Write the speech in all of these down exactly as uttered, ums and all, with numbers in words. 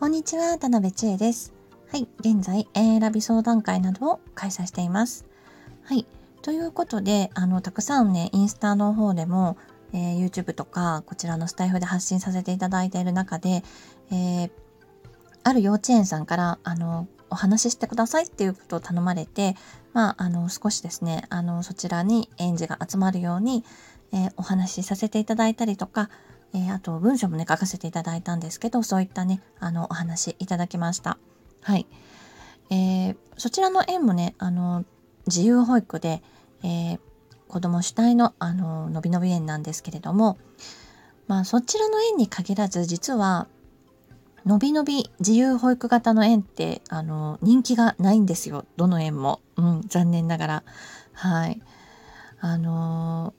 こんにちは、田辺千恵です。はい、現在園選び相談会などを開催しています。はい、ということであのたくさんね、インスタの方でも、えー、YouTube とかこちらのスタイフで発信させていただいている中で、えー、ある幼稚園さんからあのお話ししてくださいっていうことを頼まれて、まあ、あの少しですねあのそちらに園児が集まるように、えー、お話しさせていただいたりとか、えー、あと文章もね書かせていただいたんですけど、そういったねあのお話いただきました。はい、えー、そちらの園もねあの自由保育で、えー、子ども主体のあののびのび園なんですけれども、まあ、そちらの園に限らず実はのびのび自由保育型の園ってあの人気がないんですよ、どの園も、うん、残念ながら。はい、あの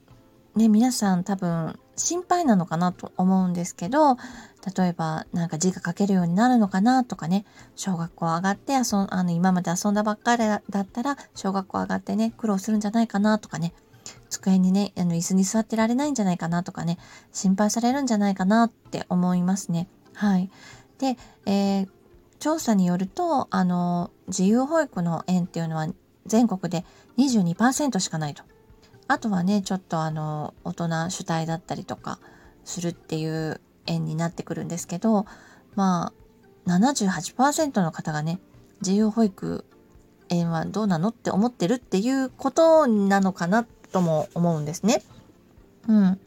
ー、ね皆さん多分心配なのかなと思うんですけど、例えばなんか字が書けるようになるのかなとかね、小学校上がって遊んあの今まで遊んだばっかりだったら小学校上がってね苦労するんじゃないかなとかね、机にねあの椅子に座ってられないんじゃないかなとかね、心配されるんじゃないかなって思いますね。はい、で、えー、調査によるとあの自由保育の園っていうのは全国で にじゅうにパーセント しかないと。あとはねちょっとあの大人主体だったりとかするっていう園になってくるんですけど、まあ ななじゅうはちパーセント の方がね自由保育園はどうなのって思ってるっていうことなのかなとも思うんですね。うん、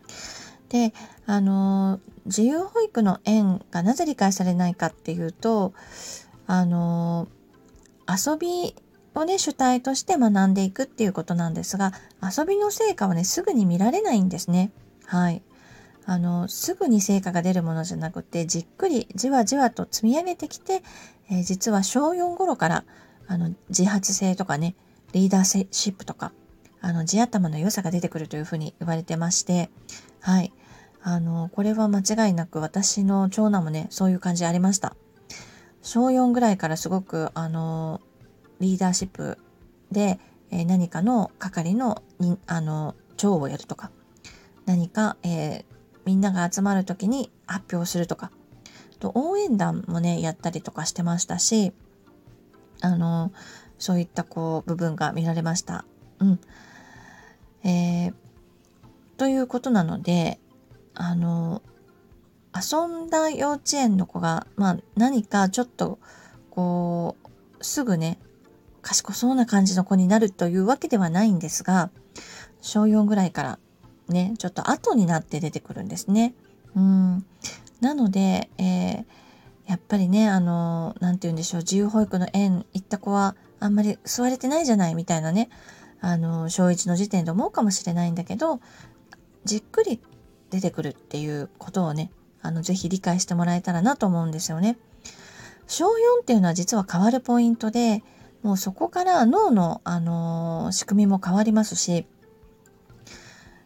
であの自由保育の園がなぜ理解されないかっていうと、あの遊びをね主体として学んでいくっていうことなんですが、遊びの成果はねすぐに見られないんですね。はい、あのすぐに成果が出るものじゃなくて、じっくりじわじわと積み上げてきて、えー、実はしょうよん頃からあの自発性とかねリーダーシップとかあの地頭の良さが出てくるというふうに言われてまして、はい、あのこれは間違いなく私の長男もねそういう感じありました。しょうよんぐらいからすごくあのリーダーシップで、えー、何かの係のにあの長をやるとか、何か、えー、みんなが集まる時に発表するとか、と応援団もねやったりとかしてましたし、あのそういったこう部分が見られました。うんえー、ということなのであの遊んだ幼稚園の子が、まあ、何かちょっとこうすぐね賢そうな感じの子になるというわけではないんですが、しょうよんぐらいからねちょっと後になって出てくるんですね。うんなので、えー、やっぱりねあのなんて言うんでしょう、自由保育の園行った子はあんまり座れてないじゃないみたいなねあのしょういちの時点で思うかもしれないんだけど、じっくり出てくるっていうことをねあのぜひ理解してもらえたらなと思うんですよね。しょうよんっていうのは実は変わるポイントで、もうそこから脳の、あのー、仕組みも変わりますし、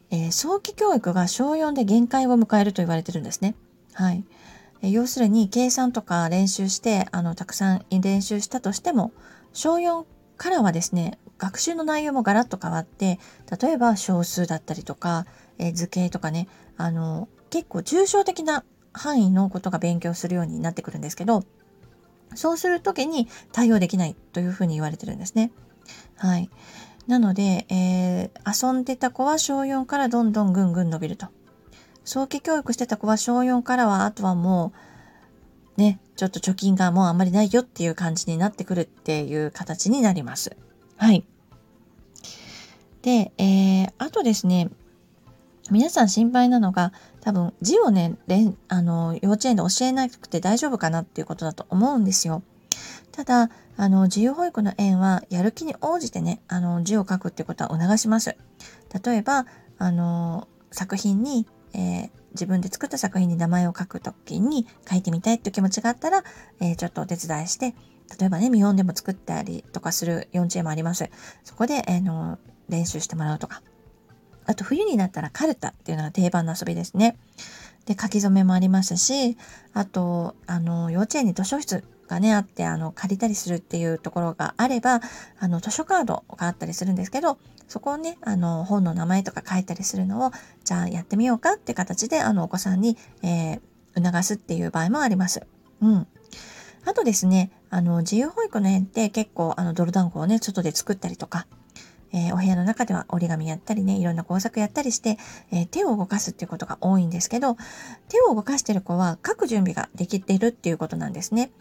えー、早期教育がしょうよんで限界を迎えると言われてるんですね。はい、えー、要するに計算とか練習してあのたくさん練習したとしてもしょうよんからはですね学習の内容もガラッと変わって、例えば小数だったりとか、えー、図形とかねあのー、結構抽象的な範囲のことが勉強するようになってくるんですけど、そうするときに対応できないというふうに言われてるんですね。はい、なので、えー、遊んでた子はしょうよんからどんどんぐんぐん伸びると。早期教育してた子はしょうよんからはあとはもうねちょっと貯金がもうあんまりないよっていう感じになってくるっていう形になります。はい。で、えー、あとですね皆さん心配なのが多分字をねあの幼稚園で教えなくて大丈夫かなっていうことだと思うんですよ。ただあの自由保育の園はやる気に応じてねあの字を書くっていうことは促します。例えばあの作品に、えー、自分で作った作品に名前を書くときに書いてみたいっていう気持ちがあったら、えー、ちょっとお手伝いして、例えばね見本でも作ったりとかする幼稚園もあります。そこで、えー、の練習してもらうとか、あと冬になったらカルタっていうのが定番の遊びですね。で書き初めもありますし、あとあの幼稚園に図書室がねあってあの借りたりするっていうところがあれば、あの図書カードがあったりするんですけど、そこをねあの本の名前とか書いたりするのをじゃあやってみようかっていう形であのお子さんに、えー、促すっていう場合もあります。うんあとですね、あの自由保育の園って結構あの泥団子をね外で作ったりとか、えー、お部屋の中では折り紙やったりね、いろんな工作やったりして、えー、手を動かすっていうことが多いんですけど、手を動かしてる子は書く準備ができているっていうことなんですね。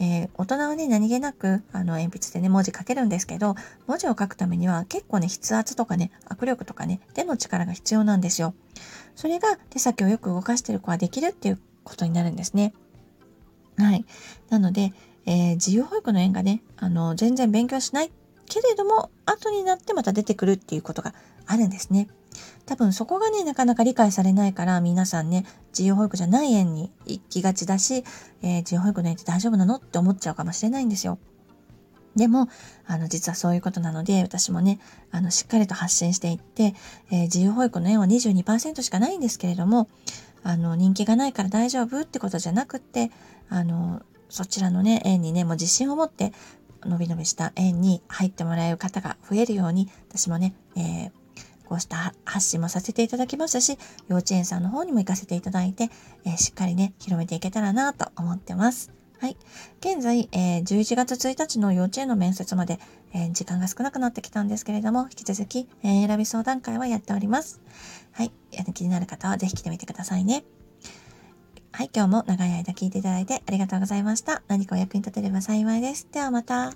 えー、大人はね何気なくあの鉛筆でね文字書けるんですけど、文字を書くためには結構ね筆圧とかね握力とかね手の力が必要なんですよ。それが手先をよく動かしてる子はできるっていうことになるんですね。はい。なので、えー、自由保育の園がねあの全然勉強しないけれども後になってまた出てくるっていうことがあるんですね。多分そこがねなかなか理解されないから、皆さんね自由保育じゃない園に行きがちだし、えー、自由保育の園って大丈夫なのって思っちゃうかもしれないんですよ。でもあの実はそういうことなので、私もねあのしっかりと発信していって、えー、自由保育の園は にじゅうにパーセント しかないんですけれども、あの人気がないから大丈夫ってことじゃなくって、あのそちらのね園にねもう自信を持ってのびのびした園に入ってもらえる方が増えるように、私もね、えー、こうした発信もさせていただきますし、幼稚園さんの方にも行かせていただいて、えー、しっかりね広めていけたらなと思ってます。はい。現在、えー、じゅういちがつついたちの幼稚園の面接まで、えー、時間が少なくなってきたんですけれども、引き続き、えー、選び相談会はやっております。はい、えー、気になる方はぜひ来てみてくださいね。はい、今日も長い間聞いていただいてありがとうございました。何かお役に立てれば幸いです。ではまた。